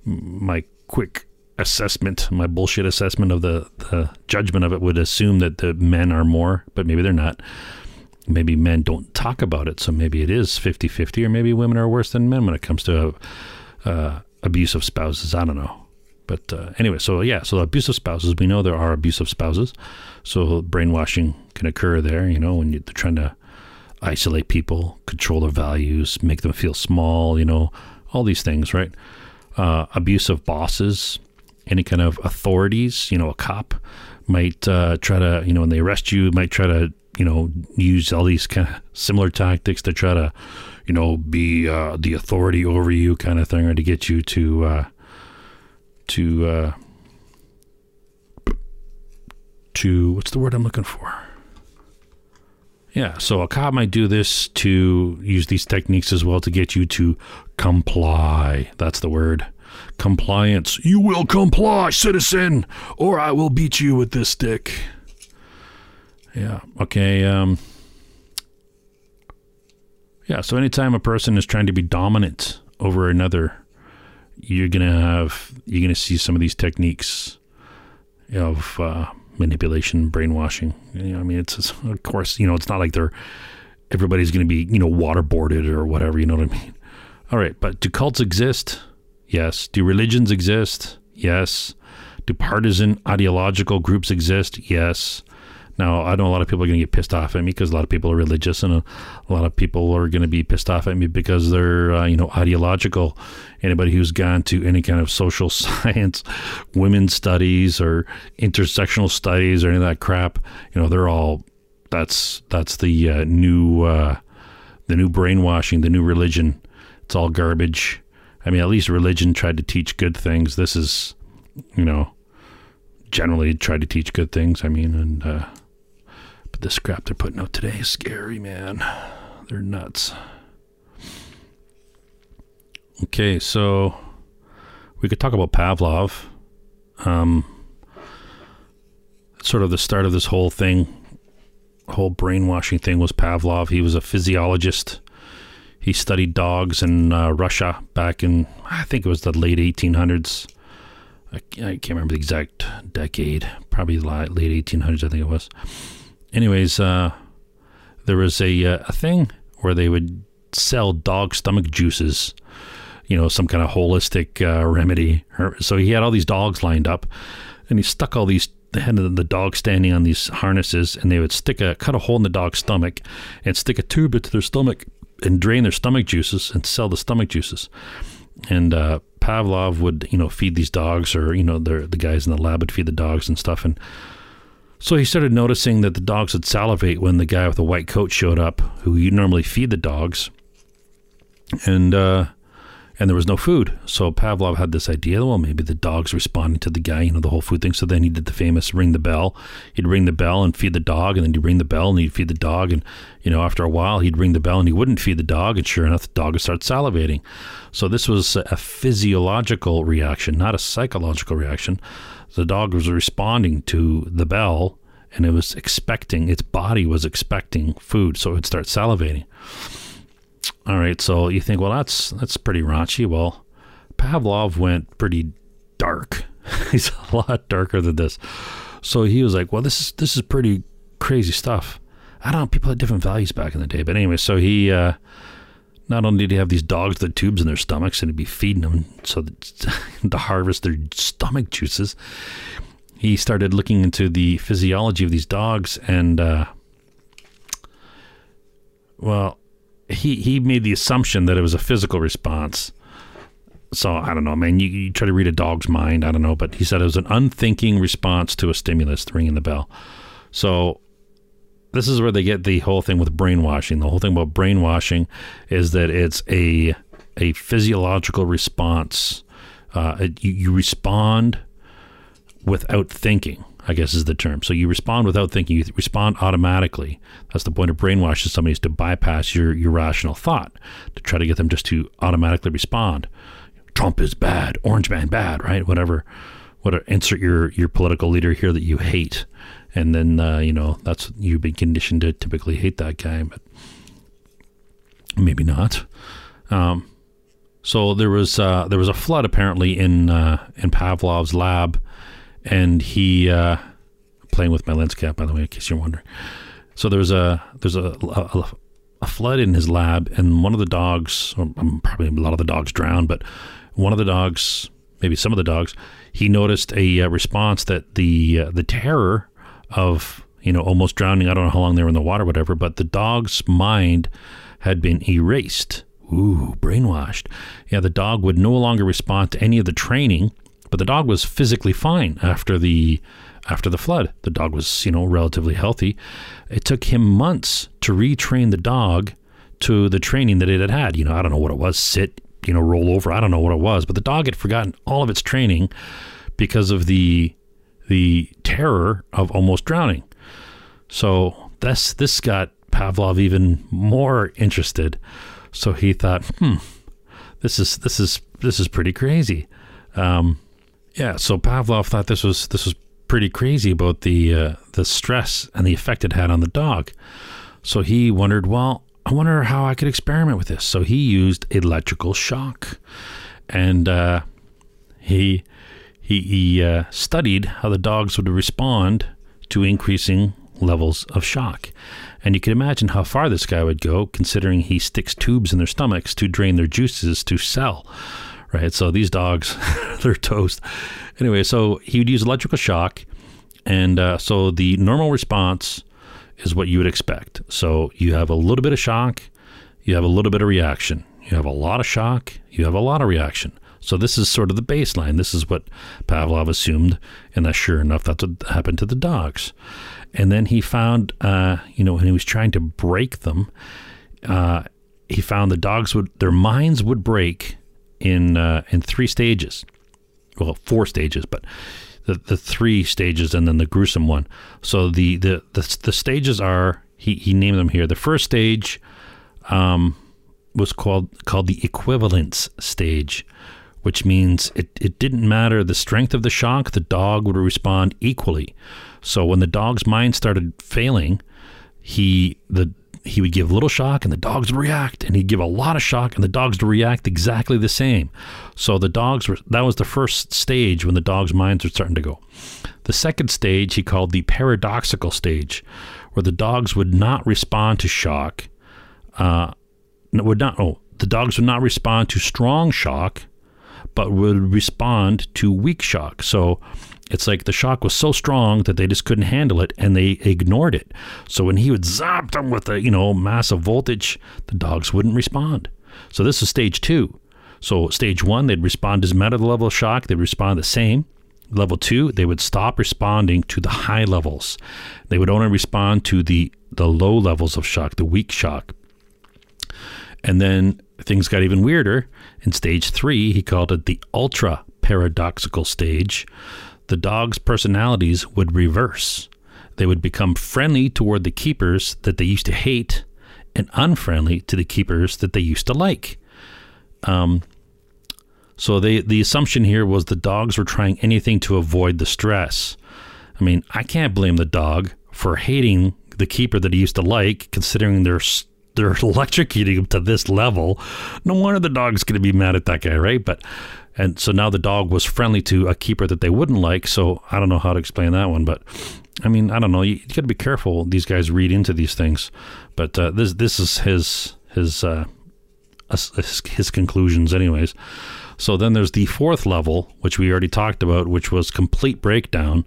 my quick assessment, my bullshit assessment of the judgment of it would assume that the men are more, but maybe they're not. Maybe men don't talk about it, so maybe it is 50-50, or maybe women are worse than men when it comes to abusive spouses. I don't know. But anyway, so yeah, so abusive spouses, we know there are abusive spouses, so brainwashing can occur there, you know, when they're trying to isolate people, control their values, make them feel small, you know, all these things, right? Abusive bosses, any kind of authorities, you know, a cop might try to, you know, when they arrest you, might try to, you know, use all these kind of similar tactics to try to, you know, be the authority over you kind of thing, or to get you to what's the word I'm looking for? Yeah, so a cop might do this to use these techniques as well to get you to comply. That's the word. Compliance. You will comply, citizen, or I will beat you with this stick. Yeah, okay. Yeah, so anytime a person is trying to be dominant over another, you're gonna see some of these techniques of manipulation, brainwashing. You know, I mean, it's of course, you know, it's not like everybody's gonna be, you know, waterboarded or whatever. You know what I mean? All right, but do cults exist? Yes. Do religions exist? Yes. Do partisan ideological groups exist? Yes. Now, I know a lot of people are going to get pissed off at me because a lot of people are religious, and a lot of people are going to be pissed off at me because they're, you know, ideological. Anybody who's gone to any kind of social science, women's studies, or intersectional studies, or any of that crap, you know, they're all. That's the new brainwashing, the new religion. It's all garbage. I mean, at least religion tried to teach good things. This is, you know, generally tried to teach good things. I mean, and but this crap they're putting out today is scary, man. They're nuts. Okay, so we could talk about Pavlov. Sort of the start of this whole thing, whole brainwashing thing was Pavlov. He was a physiologist. He studied dogs in Russia back in, I think it was the late 1800s. I can't remember the exact decade, probably late 1800s, I think it was. Anyways, there was a thing where they would sell dog stomach juices, you know, some kind of holistic remedy. So he had all these dogs lined up, and he stuck all these, had the dog standing on these harnesses, and they would cut a hole in the dog's stomach and stick a tube into their stomach and drain their stomach juices and sell the stomach juices. And Pavlov would, you know, feed these dogs, or, you know, the guys in the lab would feed the dogs and stuff. And so he started noticing that the dogs would salivate when the guy with the white coat showed up, who you normally feed the dogs. And there was no food. So Pavlov had this idea, well, maybe the dog's responding to the guy, you know, the whole food thing. So then he did the famous ring the bell. He'd ring the bell and feed the dog, and then he'd ring the bell and he'd feed the dog. And, you know, after a while, he'd ring the bell and he wouldn't feed the dog. And sure enough, the dog would start salivating. So this was a physiological reaction, not a psychological reaction. The dog was responding to the bell, and it was expecting, its body was expecting food. So it would start salivating. All right, so you think, well, that's pretty raunchy. Well, Pavlov went pretty dark. He's a lot darker than this. So he was like, well, this is pretty crazy stuff. I don't know, people had different values back in the day. But anyway, so he not only did he have these dogs with the tubes in their stomachs, and he'd be feeding them so that, to harvest their stomach juices, he started looking into the physiology of these dogs, and well, he made the assumption that it was a physical response. So I don't know, man, you try to read a dog's mind, I don't know, but he said it was an unthinking response to a stimulus, ringing the bell. So this is where they get the whole thing with brainwashing. The whole thing about brainwashing is that it's a physiological response. You respond without thinking, I guess is the term. So you respond without thinking. You respond automatically. That's the point of brainwashing somebody, is to bypass your rational thought, to try to get them just to automatically respond. Trump is bad. Orange man bad, right? Whatever. Insert your political leader here that you hate. And then, that's, you've been conditioned to typically hate that guy, but maybe not. So there was a flood apparently in Pavlov's lab, and he, playing with my lens cap, by the way, in case you're wondering. So there's a flood in his lab, and one of the dogs, or probably a lot of the dogs drowned, but one of the dogs, maybe some of the dogs, he noticed a response that the terror of, almost drowning, I don't know how long they were in the water, whatever, but the dog's mind had been erased. Ooh, brainwashed. Yeah, the dog would no longer respond to any of the training, but the dog was physically fine after the flood. The dog was, relatively healthy. It took him months to retrain the dog to the training that it had had. I don't know what it was, sit, roll over. I don't know what it was, but the dog had forgotten all of its training because of the terror of almost drowning. So this got Pavlov even more interested. So he thought, this is pretty crazy. So Pavlov thought this was pretty crazy about the stress and the effect it had on the dog. So he wondered, well, I wonder how I could experiment with this. So he used electrical shock, and he studied how the dogs would respond to increasing levels of shock. And you can imagine how far this guy would go, considering he sticks tubes in their stomachs to drain their juices to sell, right? So these dogs, they're toast. Anyway, so he would use electrical shock. And so the normal response is what you would expect. So you have a little bit of shock, you have a little bit of reaction. You have a lot of shock, you have a lot of reaction. So this is sort of the baseline. This is what Pavlov assumed, and that sure enough, that's what happened to the dogs. And then he found, when he was trying to break them, he found the dogs their minds would break in three stages. Well, four stages, but the three stages and then the gruesome one. So the stages are, he named them here. The first stage was called the equivalence stage, which means it didn't matter the strength of the shock, the dog would respond equally. So when the dog's mind started failing, he would give little shock and the dogs would react, and he'd give a lot of shock and the dogs would react exactly the same. So that was the first stage, when the dog's minds were starting to go. The second stage he called the paradoxical stage, where the dogs would not respond to shock, the dogs would not respond to strong shock, but would respond to weak shock. So it's like the shock was so strong that they just couldn't handle it, and they ignored it. So when he would zap them with a massive voltage, the dogs wouldn't respond. So this is stage two. So stage one, they'd respond, doesn't matter the level of shock, they'd respond the same. Level two, they would stop responding to the high levels. They would only respond to the low levels of shock, the weak shock. And then things got even weirder. In stage three, he called it the ultra paradoxical stage. The dogs' personalities would reverse. They would become friendly toward the keepers that they used to hate, and unfriendly to the keepers that they used to like. So the assumption here was the dogs were trying anything to avoid the stress. I mean, I can't blame the dog for hating the keeper that he used to like, considering they're electrocuting him to this level. No wonder the dog's going to be mad at that guy, right? And so now the dog was friendly to a keeper that they wouldn't like. So I don't know how to explain that one, but I mean, I don't know. You got to be careful. These guys read into these things, but this is his conclusions anyways. So then there's the fourth level, which we already talked about, which was complete breakdown.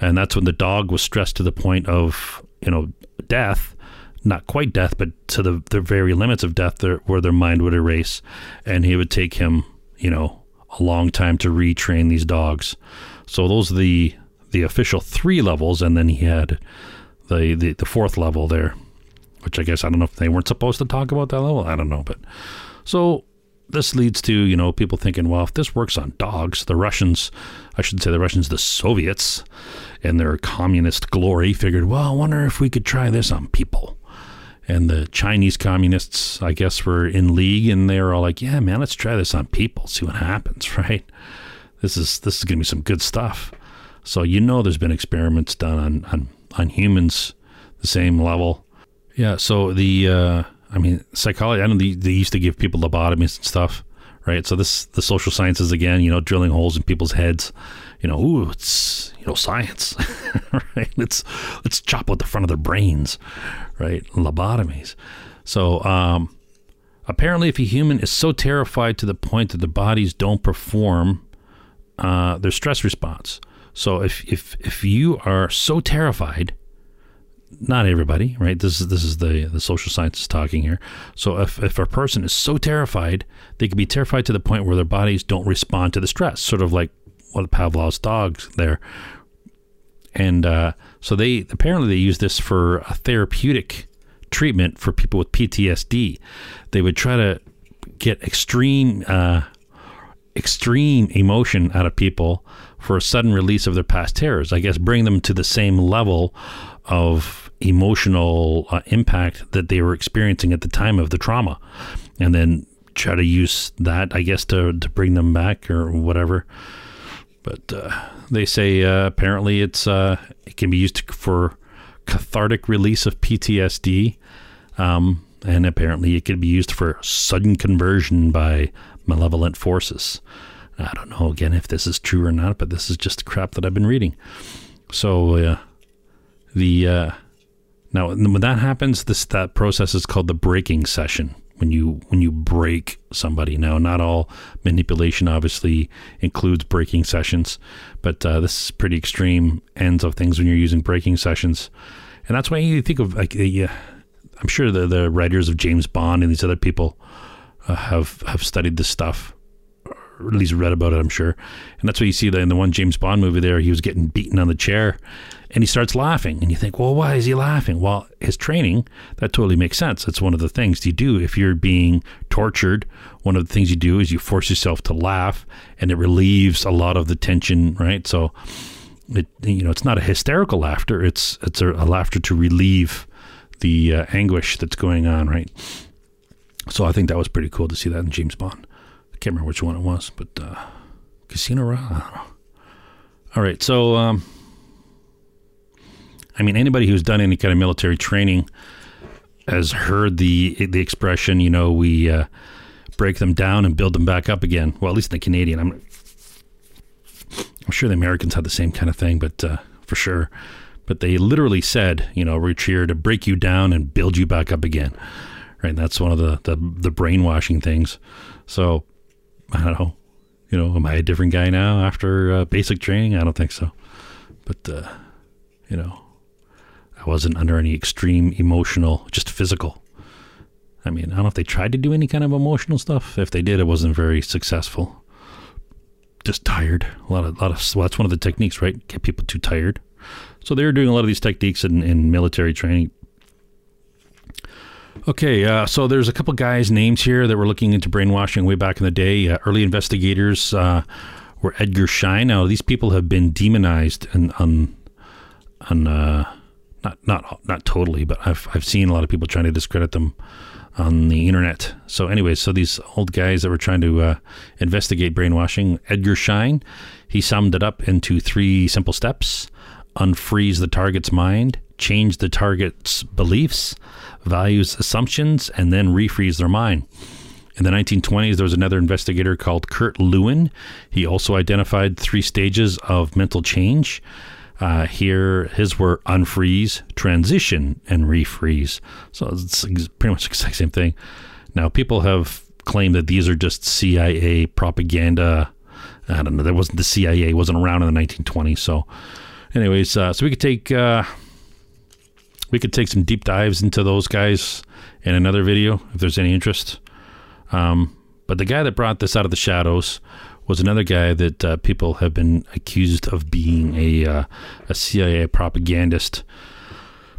And that's when the dog was stressed to the point of, you know, death, not quite death, but to the very limits of death where their mind would erase. And it would take him, you know, a long time to retrain these dogs. So those are the official three levels. And then he had the fourth level there, which I guess, I don't know if they weren't supposed to talk about that level. I don't know. But so this leads to, you know, people thinking, well, if this works on dogs, the Soviets and their communist glory figured, well, I wonder if we could try this on people. And the Chinese communists, I guess, were in league, and they were all like, yeah, man, let's try this on people, see what happens, right? This is going to be some good stuff. So, you know, there's been experiments done on humans, the same level. Yeah, so psychology, I know they used to give people lobotomies and stuff, right? So the social sciences again, you know, drilling holes in people's heads, you know, ooh, it's, you know, science, right? Let's chop out the front of their brains, right? Lobotomies. So apparently if a human is so terrified to the point that the bodies don't perform their stress response. So if you are so terrified, not everybody, right? This is the social sciences talking here. So if a person is so terrified, they can be terrified to the point where their bodies don't respond to the stress, sort of like one of Pavlov's dogs there. And so they use this for a therapeutic treatment for people with PTSD. They would try to get extreme emotion out of people for a sudden release of their past terrors. I guess bring them to the same level of emotional impact that they were experiencing at the time of the trauma, and then try to use that, I guess, to bring them back or whatever. But they say apparently it can be used for cathartic release of PTSD, and apparently it can be used for sudden conversion by malevolent forces. I don't know, again, if this is true or not, but this is just crap that I've been reading. So now when that happens, that process is called the breaking session. When you break somebody. Now, not all manipulation obviously includes breaking sessions, but this is pretty extreme ends of things when you're using breaking sessions. And that's why you think of, like, I'm sure the writers of James Bond and these other people have studied this stuff, or at least read about it, I'm sure. And that's why you see that in the one James Bond movie there, he was getting beaten on the chair and he starts laughing. And you think, well, why is he laughing? Well, his training, that totally makes sense. That's one of the things you do if you're being tortured. One of the things you do is you force yourself to laugh, and it relieves a lot of the tension, right? So, it's not a hysterical laughter. It's a laughter to relieve the anguish that's going on, right? So I think that was pretty cool to see that in James Bond. Can't remember which one it was, but Casino Royale, I don't know. All right, so anybody who's done any kind of military training has heard the expression, you know, we break them down and build them back up again. Well, at least in the Canadian, I'm sure the Americans had the same kind of thing, but for sure. But they literally said, you know, we're here to break you down and build you back up again, right? That's one of the brainwashing things. So, I don't know, you know, am I a different guy now after basic training? I don't think so. But, you know, I wasn't under any extreme emotional, just physical. I mean, I don't know if they tried to do any kind of emotional stuff. If they did, it wasn't very successful. Just tired. Well, that's one of the techniques, right? Get people too tired. So they were doing a lot of these techniques in military training. Okay, so there's a couple guys' names here that were looking into brainwashing way back in the day. Early investigators were Edgar Schein. Now, these people have been demonized not totally, but I've seen a lot of people trying to discredit them on the internet. So anyway, so these old guys that were trying to investigate brainwashing, Edgar Schein, he summed it up into three simple steps: unfreeze the target's mind, change the target's beliefs, values, assumptions, and then refreeze their mind. In the 1920s, there was another investigator called Kurt Lewin. He also identified three stages of mental change. Here, his were unfreeze, transition, and refreeze. So it's pretty much the exact same thing. Now, people have claim that these are just CIA propaganda. I don't know. That wasn't the CIA. It wasn't around in the 1920s. So anyways, so we could take some deep dives into those guys in another video if there's any interest. But the guy that brought this out of the shadows was another guy that people have been accused of being a CIA propagandist.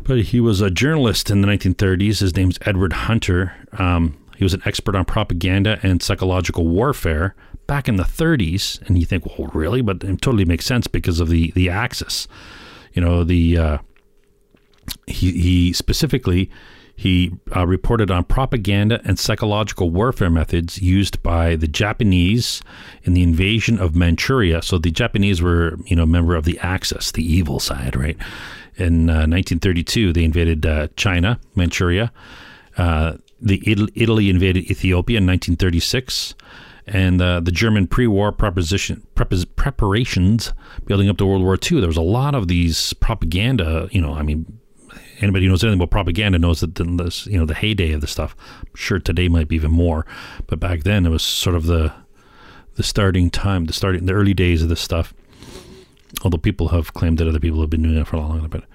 But he was a journalist in the 1930s. His name's Edward Hunter. He was an expert on propaganda and psychological warfare back in the 30s. And you think, well, really? But it totally makes sense because of the Axis. You know, he specifically reported on propaganda and psychological warfare methods used by the Japanese in the invasion of Manchuria. So the Japanese were, you know, a member of the Axis, the evil side, right? In 1932, they invaded China, Manchuria. Italy invaded Ethiopia in 1936. And the German pre-war preparations building up to World War II. There was a lot of these propaganda, you know, I mean, anybody who knows anything about propaganda knows that the heyday of this stuff. I'm sure today might be even more, but back then it was sort of the early days of this stuff. Although people have claimed that other people have been doing it for a lot longer. But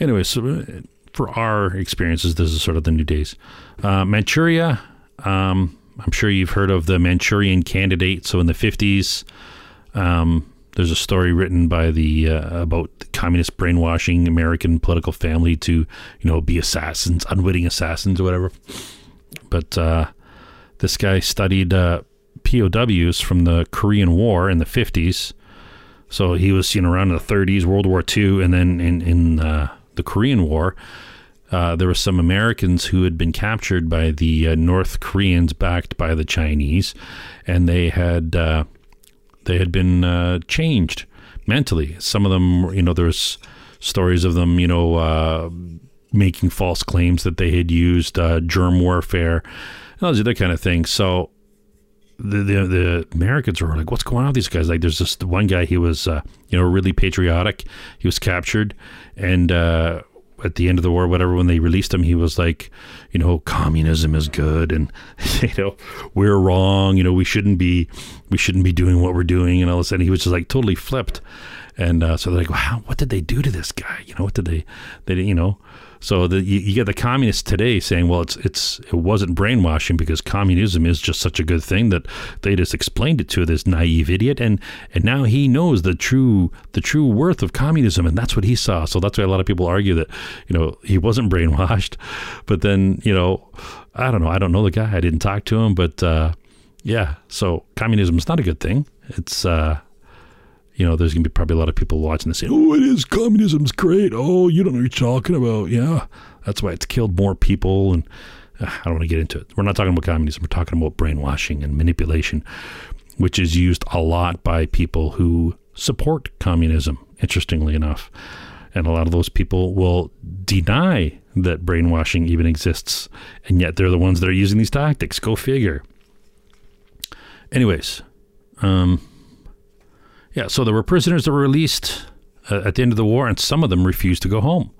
anyway, so for our experiences, this is sort of the new days. Manchuria, I'm sure you've heard of the Manchurian candidate. So in the 50s, there's a story written by about communist brainwashing American political family to, you know, be assassins, unwitting assassins or whatever. But this guy studied POWs from the Korean War in the 50s. So he was seen around in the 30s, World War II, and then in the Korean War, there were some Americans who had been captured by the North Koreans backed by the Chinese, and they had been changed mentally. Some of them, you know, there's stories of them, you know, making false claims that they had used germ warfare and all these other kind of things. So the Americans were like, what's going on with these guys? Like, there's this one guy, he was, you know, really patriotic. He was captured, and at the end of the war, whatever, when they released him, he was like, you know, communism is good, and, you know, we're wrong, you know, we shouldn't be doing what we're doing, and all of a sudden he was just like totally flipped. And so they're like, wow, what did they do to this guy? You know, what did they you know? So you get the communists today saying, well, it wasn't brainwashing because communism is just such a good thing that they just explained it to this naive idiot, and now he knows the true worth of communism, and that's what he saw. So that's why a lot of people argue that, you know, he wasn't brainwashed. But then, you know, I don't know the guy. I didn't talk to him, but yeah. So communism is not a good thing. It's you know, there's going to be probably a lot of people watching this saying, oh, it is. Communism's great. Oh, you don't know what you're talking about. Yeah. That's why it's killed more people. And I don't want to get into it. We're not talking about communism. We're talking about brainwashing and manipulation, which is used a lot by people who support communism, interestingly enough. And a lot of those people will deny that brainwashing even exists. And yet they're the ones that are using these tactics. Go figure. Anyways, yeah, so there were prisoners that were released at the end of the war, and some of them refused to go home,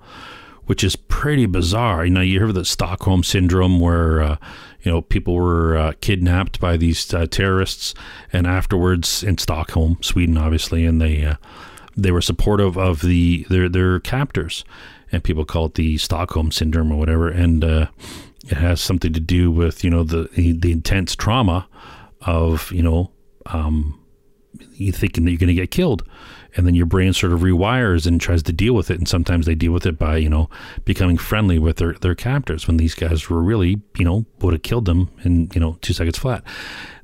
which is pretty bizarre. You know, you hear of the Stockholm Syndrome where, you know, people were kidnapped by these terrorists, and afterwards in Stockholm, Sweden, obviously, and they were supportive of their captors, and people call it the Stockholm Syndrome or whatever, and it has something to do with, you know, the intense trauma of, you know, you thinking that you're going to get killed, and then your brain sort of rewires and tries to deal with it. And sometimes they deal with it by, you know, becoming friendly with their captors, when these guys were really, you know, would have killed them in, you know, 2 seconds flat.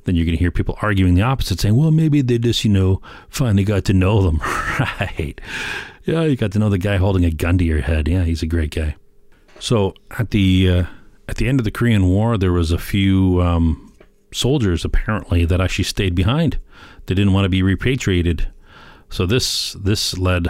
Then you're going to hear people arguing the opposite, saying, well, maybe they just, you know, finally got to know them. Right. Yeah. You got to know the guy holding a gun to your head. Yeah. He's a great guy. So at the end of the Korean War, there was a few, soldiers apparently that actually stayed behind. They didn't want to be repatriated. So this led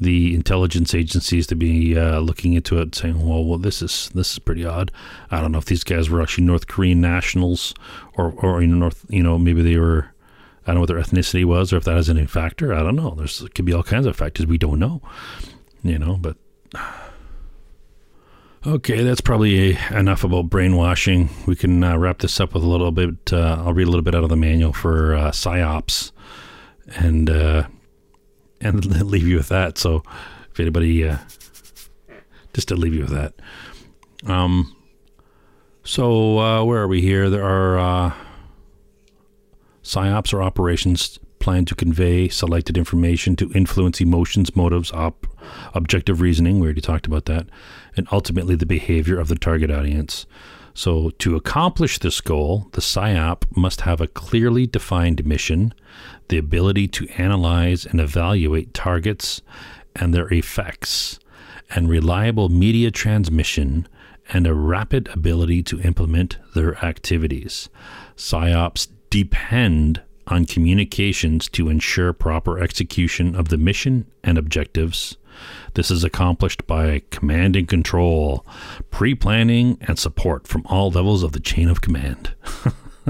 the intelligence agencies to be looking into it, saying, well, this is pretty odd. I don't know if these guys were actually North Korean nationals or in North, you know, maybe they were, I don't know what their ethnicity was, or if that is any factor. I don't know. There could be all kinds of factors. We don't know, you know, but Okay, that's probably enough about brainwashing. We can wrap this up with a little bit. I'll read a little bit out of the manual for PSYOPs and leave you with that. So if anybody, just to leave you with that. So where are we here? There are PSYOPs or operations planned to convey selected information to influence emotions, motives, objective reasoning. We already talked about that. And ultimately the behavior of the target audience. So to accomplish this goal, the PSYOP must have a clearly defined mission, the ability to analyze and evaluate targets and their effects, and reliable media transmission, and a rapid ability to implement their activities. PSYOPs depend on communications to ensure proper execution of the mission and objectives. This is accomplished by command and control, pre-planning, and support from all levels of the chain of command.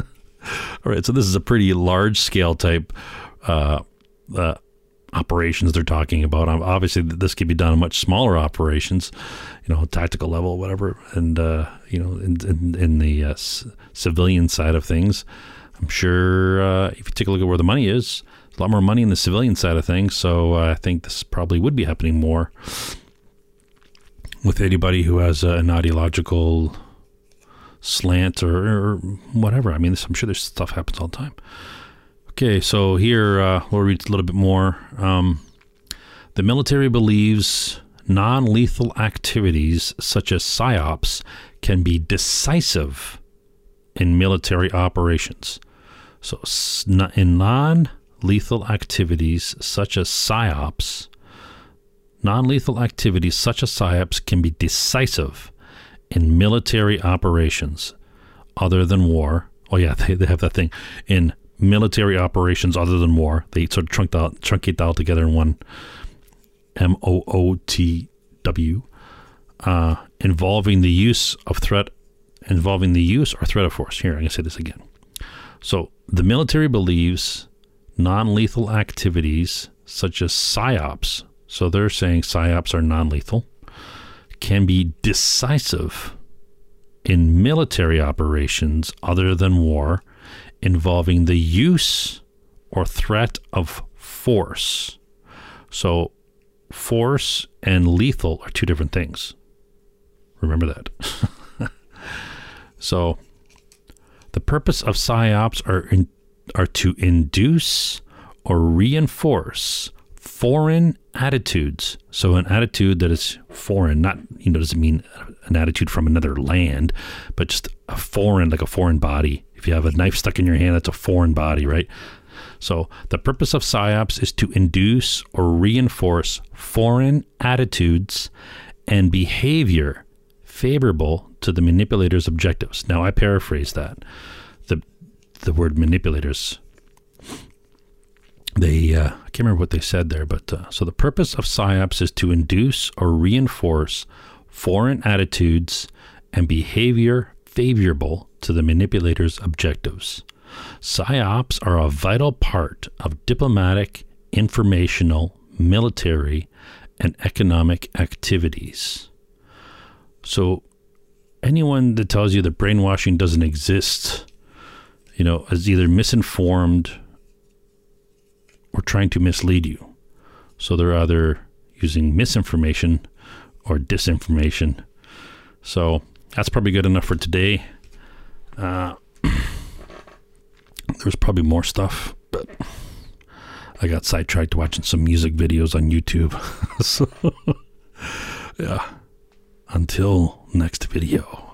All right, so this is a pretty large-scale type operations they're talking about. Obviously, this could be done in much smaller operations, you know, tactical level, whatever, and you know, in the civilian side of things. I'm sure if you take a look at where the money is, a lot more money in the civilian side of things, so I think this probably would be happening more with anybody who has an ideological slant or whatever. I mean, I'm sure this stuff happens all the time. Okay, so here we'll read a little bit more. The military believes non-lethal activities such as PSYOPs can be decisive in military operations. So in non-lethal activities such as PSYOPs, non-lethal activities such as PSYOPs can be decisive in military operations other than war. Oh yeah, they have that thing. In military operations other than war, they sort of truncate that all together in one MOOTW, involving the use or threat of force. Here, I'm going to say this again. So the military believes non-lethal activities such as PSYOPs, so they're saying PSYOPs are non-lethal, can be decisive in military operations other than war, involving the use or threat of force. So force and lethal are two different things. Remember that. So the purpose of PSYOPs are to induce or reinforce foreign attitudes. So an attitude that is foreign, not, you know, doesn't mean an attitude from another land, but just a foreign, like a foreign body. If you have a knife stuck in your hand, that's a foreign body, right? So the purpose of PSYOPs is to induce or reinforce foreign attitudes and behavior favorable to the manipulator's objectives. Now, I paraphrase that. The word manipulators. They, I can't remember what they said there, but so the purpose of PSYOPs is to induce or reinforce foreign attitudes and behavior favorable to the manipulator's objectives. PSYOPs are a vital part of diplomatic, informational, military, and economic activities. So anyone that tells you that brainwashing doesn't exist, you know, is either misinformed or trying to mislead you. So they're either using misinformation or disinformation. So that's probably good enough for today. There's probably more stuff, but I got sidetracked watching some music videos on YouTube. So yeah, until next video.